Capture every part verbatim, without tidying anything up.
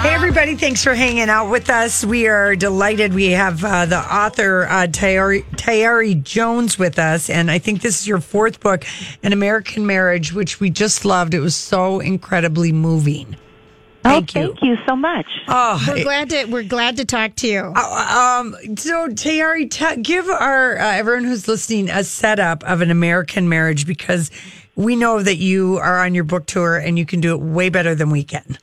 Hey, everybody. Thanks for hanging out with us. We are delighted. We have uh, the author, uh, Tayari, Tayari Jones, with us. And I think this is your fourth book, An American Marriage, which we just loved. It was so incredibly moving. Thank oh, you. Thank you so much. Oh, we're it, glad to we're glad to talk to you. Uh, um, so, Tayari, t- give our uh, everyone who's listening a setup of An American Marriage, because we know that you are on your book tour and you can do it way better than we can.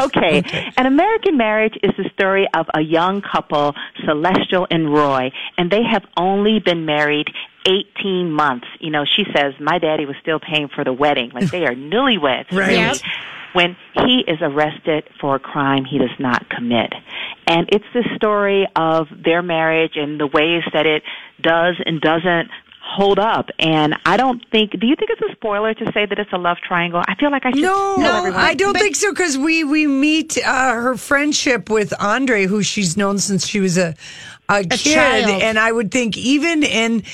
Okay. okay. An American Marriage is the story of a young couple, Celestial and Roy, and they have only been married eighteen months. You know, she says, my daddy was still paying for the wedding. Like, they are newlyweds. Right. Really. Yes. When he is arrested for a crime he does not commit. And it's the story of their marriage and the ways that it does and doesn't hold up. And I don't think, do you think it's a spoiler to say that it's a love triangle? I feel like I should no, tell everyone. No, I don't but, think so, because we, we meet uh, her friendship with Andre, who she's known since she was a, a, a kid. Child. And I would think even in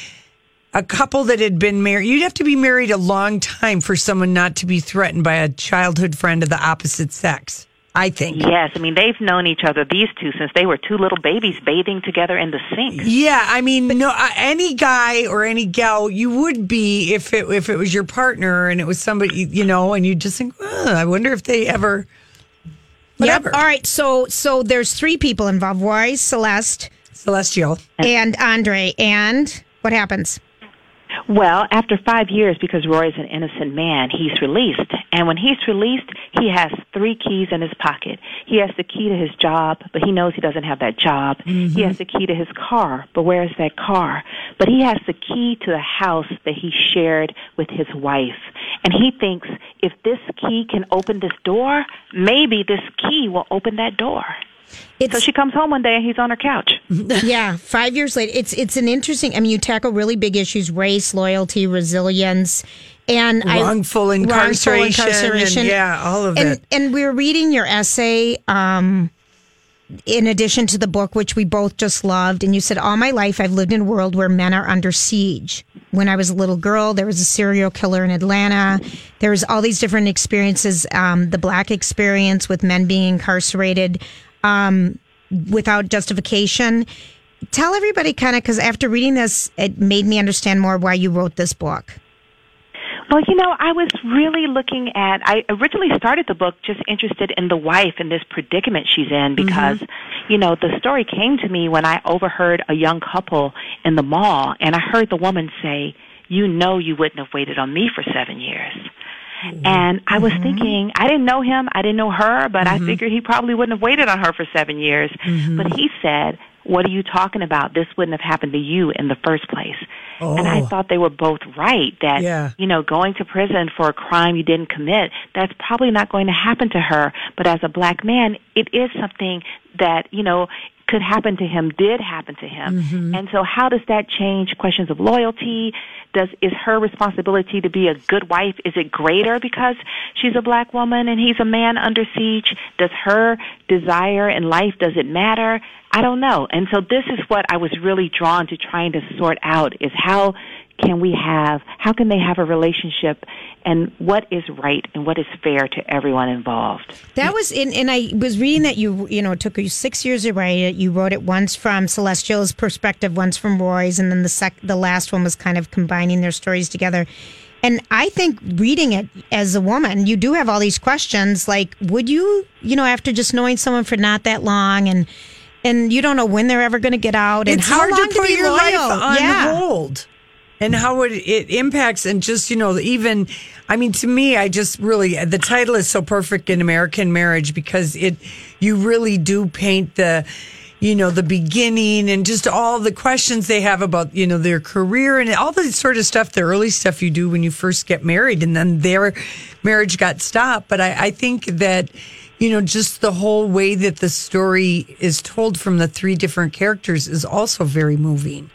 a couple that had been married, you'd have to be married a long time for someone not to be threatened by a childhood friend of the opposite sex, I think. Yes, I mean, they've known each other, these two, since they were two little babies bathing together in the sink. Yeah, I mean, but, no, uh, any guy or any gal, you would be if it if it was your partner and it was somebody, you know, and you just think, oh, I wonder if they ever, whatever. Yep. All right, so so there's three people involved, Roy, Celeste, Celestial, and Andre, and what happens? Well, after five years, because Roy is an innocent man, he's released. And when he's released, he has three keys in his pocket. He has the key to his job, but he knows he doesn't have that job. Mm-hmm. He has the key to his car, but where is that car? But he has the key to the house that he shared with his wife. And he thinks, if this key can open this door, maybe this key will open that door. It's, so she comes home one day and he's on her couch. Yeah, five years later. It's it's an interesting, I mean, you tackle really big issues, race, loyalty, resilience, and wrongful I, incarceration. Wrongful incarceration. And, yeah, all of and, it. And we're reading your essay um, in addition to the book, which we both just loved. And you said, all my life I've lived in a world where men are under siege. When I was a little girl, there was a serial killer in Atlanta. There was all these different experiences, um, the black experience with men being incarcerated Um, without justification. Tell everybody kind of, because after reading this, it made me understand more why you wrote this book. Well, you know, I was really looking at, I originally started the book just interested in the wife and this predicament she's in because, mm-hmm. you know, the story came to me when I overheard a young couple in the mall and I heard the woman say, you know, you wouldn't have waited on me for seven years. And I was mm-hmm. thinking, I didn't know him, I didn't know her, but mm-hmm. I figured he probably wouldn't have waited on her for seven years. Mm-hmm. But he said, what are you talking about? This wouldn't have happened to you in the first place. Oh. And I thought they were both right, that, yeah. you know, going to prison for a crime you didn't commit, that's probably not going to happen to her. But as a black man, it is something that, you know, could happen to him, did happen to him. Mm-hmm. And so how does that change questions of loyalty? Does is her responsibility to be a good wife, is it greater because she's a black woman and he's a man under siege? Does her desire in life, does it matter? I don't know. And so this is what I was really drawn to trying to sort out, is how can we have, how can they have a relationship and what is right and what is fair to everyone involved? That was in, and I was reading that you, you know, it took you six years to write it. You wrote it once from Celestial's perspective, once from Roy's, and then the sec, the last one was kind of combining their stories together. And I think reading it as a woman, you do have all these questions like, would you, you know, after just knowing someone for not that long and, and you don't know when they're ever going to get out and it's how hard long to put to be your loyal. Life on yeah. hold. and how it, it impacts, and just, you know, even, I mean, to me, I just really, the title is so perfect, An American Marriage, because it, you really do paint the, you know, the beginning and just all the questions they have about, you know, their career and all the sort of stuff, the early stuff you do when you first get married, and then their marriage got stopped. But I, I think that, you know, just the whole way that the story is told from the three different characters is also very moving.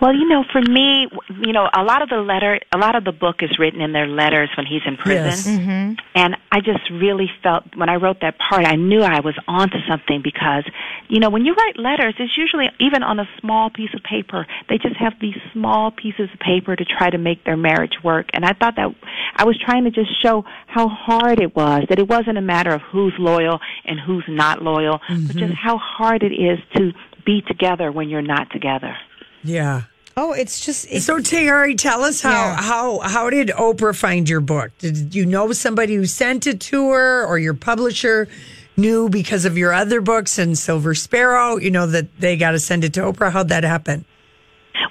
Well, you know, for me, you know, a lot of the letter, a lot of the book is written in their letters when he's in prison. Yes. Mm-hmm. And I just really felt, when I wrote that part, I knew I was onto something, because, you know, when you write letters, it's usually, even on a small piece of paper, they just have these small pieces of paper to try to make their marriage work. And I thought that I was trying to just show how hard it was, that it wasn't a matter of who's loyal and who's not loyal, mm-hmm. but just how hard it is to be together when you're not together. Yeah. Oh, it's just... It's, so, Tayari, tell us how, yeah. how how did Oprah find your book? Did you know somebody who sent it to her, or your publisher knew because of your other books and Silver Sparrow, you know, that they got to send it to Oprah? How'd that happen?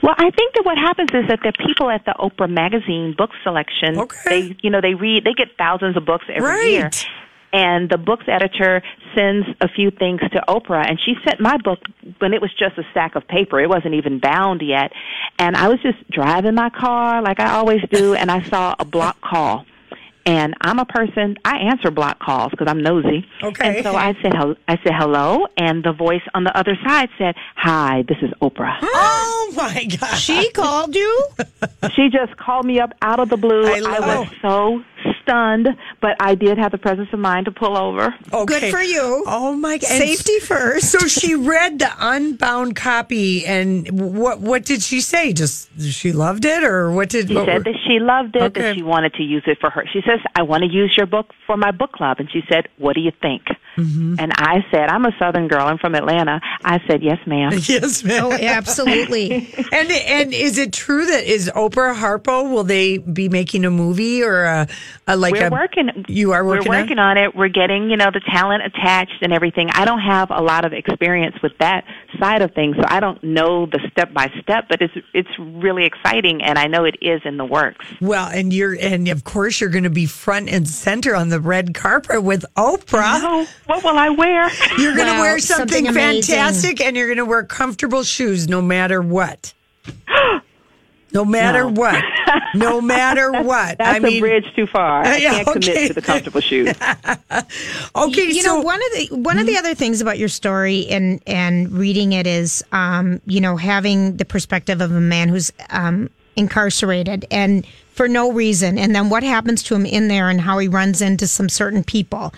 Well, I think that what happens is that the people at the Oprah magazine book selection, okay. they, you know, they read, they get thousands of books every right. year. And the book's editor sends a few things to Oprah, and she sent my book when it was just a stack of paper. It wasn't even bound yet. And I was just driving my car like I always do, and I saw a block call. And I'm a person, I answer block calls because I'm nosy. Okay. And so I said, I said hello, and the voice on the other side said, "Hi, this is Oprah." Oh, my God. She called you? She just called me up out of the blue. I, I was so stunned, but I did have the presence of mind to pull over. Okay. Good for you. Oh, my God. Safety first. So she read the unbound copy, and what what did she say? Just she loved it, or what did... She what said were... that she loved it, okay. that she wanted to use it for her. She says, "I want to use your book for my book club." And she said, "What do you think?" Mm-hmm. And I said, I'm a Southern girl. I'm from Atlanta. I said, "Yes, ma'am." Yes, ma'am. Oh, absolutely. and and is it true that is Oprah Harpo, will they be making a movie or a... a like we're a, working. You are working, we're working on? on it. We're getting, you know, the talent attached and everything. I don't have a lot of experience with that side of things, so I don't know the step by step, but it's it's really exciting, and I know it is in the works. Well, and you're and of course you're going to be front and center on the red carpet with Oprah. No. What will I wear? You're going to wow, wear something, something fantastic, and you're going to wear comfortable shoes no matter what. No matter no. what. No matter what. That's I mean, a bridge too far. I can't okay. commit to the comfortable shoes. okay, you, you so know, one of the one mm-hmm. of the other things about your story and and reading it is um, you know, having the perspective of a man who's um, incarcerated and for no reason, and then what happens to him in there and how he runs into some certain people.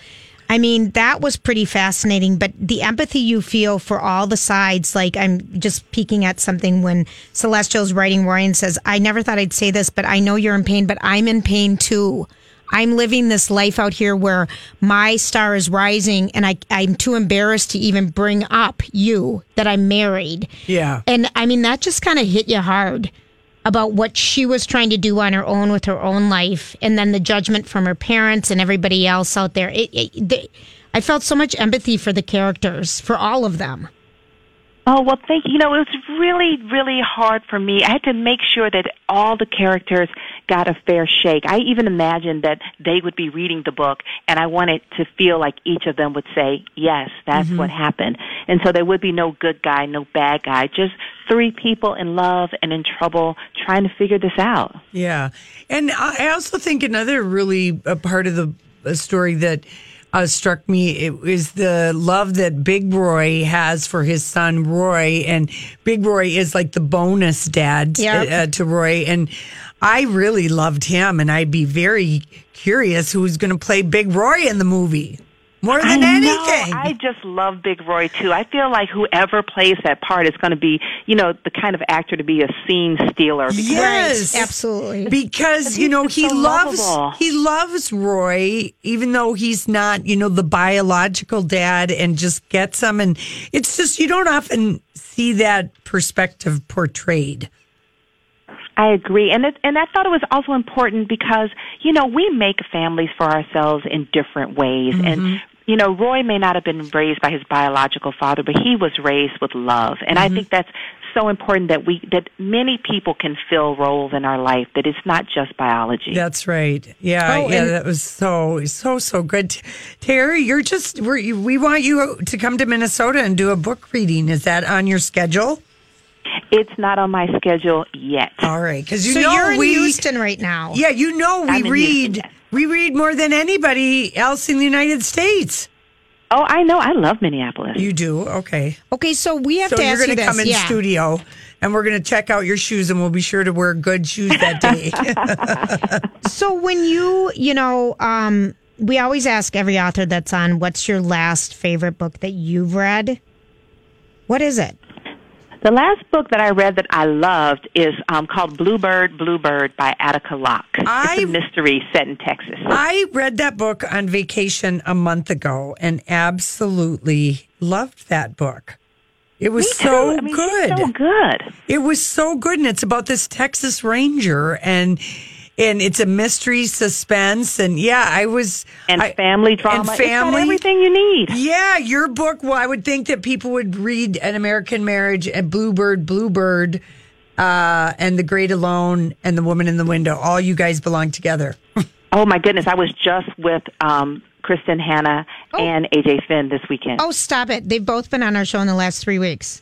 I mean, that was pretty fascinating, but the empathy you feel for all the sides, like I'm just peeking at something when Celestial's writing Roy and says, "I never thought I'd say this, but I know you're in pain, but I'm in pain too. I'm living this life out here where my star is rising, and I, I'm too embarrassed to even bring up you, that I'm married." Yeah. And I mean, that just kind of hit you hard about what she was trying to do on her own with her own life, and then the judgment from her parents and everybody else out there. It, it, they, I felt so much empathy for the characters, for all of them. Oh, well, thank you. You know, it was really, really hard for me. I had to make sure that all the characters got a fair shake. I even imagined that they would be reading the book, and I wanted to feel like each of them would say, "Yes, that's mm-hmm. what happened." And so there would be no good guy, no bad guy, just three people in love and in trouble trying to figure this out. Yeah. And I also think another really a part of the story that Uh, struck me it is the love that Big Roy has for his son Roy, and Big Roy is like the bonus dad yep. uh, to Roy, and I really loved him, and I'd be very curious who's going to play Big Roy in the movie. More than I anything. Know. I just love Big Roy, too. I feel like whoever plays that part is going to be, you know, the kind of actor to be a scene stealer. Because yes. Right. Absolutely. Because, you know, he so loves lovable. he loves Roy, even though he's not, you know, the biological dad, and just gets him. And it's just, you don't often see that perspective portrayed. I agree, and it, and I thought it was also important because, you know, we make families for ourselves in different ways, mm-hmm. and you know, Roy may not have been raised by his biological father, but he was raised with love, and mm-hmm. I think that's so important that we that many people can fill roles in our life, that it's not just biology. That's right. Yeah, oh, yeah, that was so, so, so good. Tayari, you're just, we're, we want you to come to Minnesota and do a book reading. Is that on your schedule? It's not on my schedule yet. All right, because you so know you're in we, Houston right now. Yeah, you know we read Houston, yes. we read more than anybody else in the United States. Oh, I know. I love Minneapolis. You do? Okay. Okay, so we have so to ask you this. So you're going to come in yeah. studio, and we're going to check out your shoes, and we'll be sure to wear good shoes that day. So when you, you know, um, we always ask every author that's on, what's your last favorite book that you've read? What is it? The last book that I read that I loved is um, called Bluebird, Bluebird by Attica Locke. I, it's a mystery set in Texas. I read that book on vacation a month ago and absolutely loved that book. It was Me so too. I mean, good. It was so good. It was so good, and it's about this Texas Ranger, and and it's a mystery suspense, and yeah, I was... And I, family drama. And family, it's got everything you need. Yeah, your book, well, I would think that people would read An American Marriage and Bluebird, Bluebird, uh, and The Great Alone, and The Woman in the Window. All you guys belong together. Oh, my goodness. I was just with um, Kristen Hanna oh. and A J Finn this weekend. Oh, stop it. They've both been on our show in the last three weeks.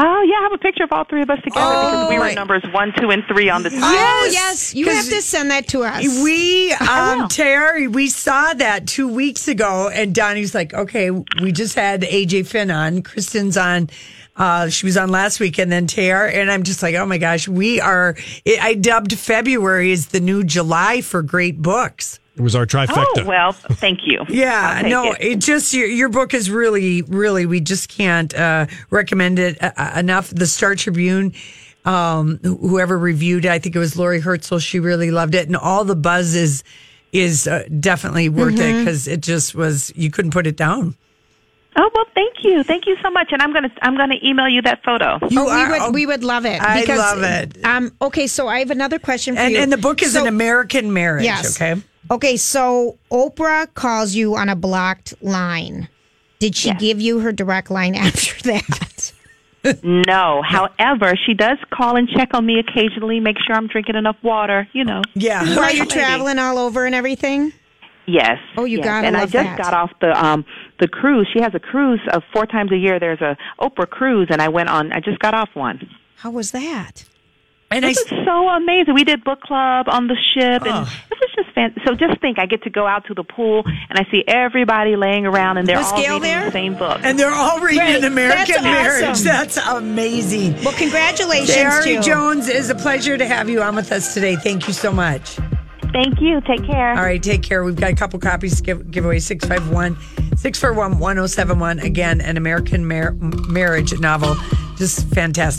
Oh, yeah, I have a picture of all three of us together oh, because we were numbers one, two, and three on the time. Yes, oh, yes. You have to send that to us. We, um, Tayari, we saw that two weeks ago, and Donnie's like, okay, we just had A J Finn on. Kristen's on. Uh, she was on last week, and then Tayari, and I'm just like, oh, my gosh, we are, it, I dubbed February as the new July for great books. It was our trifecta. Oh, well, thank you. Yeah, no, it. it just, your, your book is really, really, we just can't uh, recommend it enough. The Star Tribune, um, whoever reviewed it, I think it was Laurie Hertzel, she really loved it. And all the buzz is, is uh, definitely worth mm-hmm. it, because it just was, you couldn't put it down. Oh, well, thank you. Thank you so much. And I'm going to I'm gonna email you that photo. You oh, are, we, would, we would love it. I because, love it. Um, okay, so I have another question for and, you. And the book is so, An American Marriage, yes. okay? Okay, so Oprah calls you on a blocked line. Did she yes. give you her direct line after that? No. However, she does call and check on me occasionally, make sure I'm drinking enough water, you know. Yeah. While right. you're traveling all over and everything? Yes. Oh, you yes. got it. And I just that. got off the um, the cruise. She has a cruise of four times a year. There's a Oprah cruise, and I went on. I just got off one. How was that? And this I, is so amazing. We did book club on the ship, and oh. this is just fantastic. So just think, I get to go out to the pool, and I see everybody laying around, and they're the all reading there? the same book. And they're all reading right. An American That's Marriage. Awesome. That's amazing. Well, congratulations, Tayari Jones. It is a pleasure to have you on with us today. Thank you so much. Thank you. Take care. All right, take care. We've got a couple copies to give, give away, six five one, six four one, one oh seven one. Again, An American Mar- Marriage novel. Just fantastic.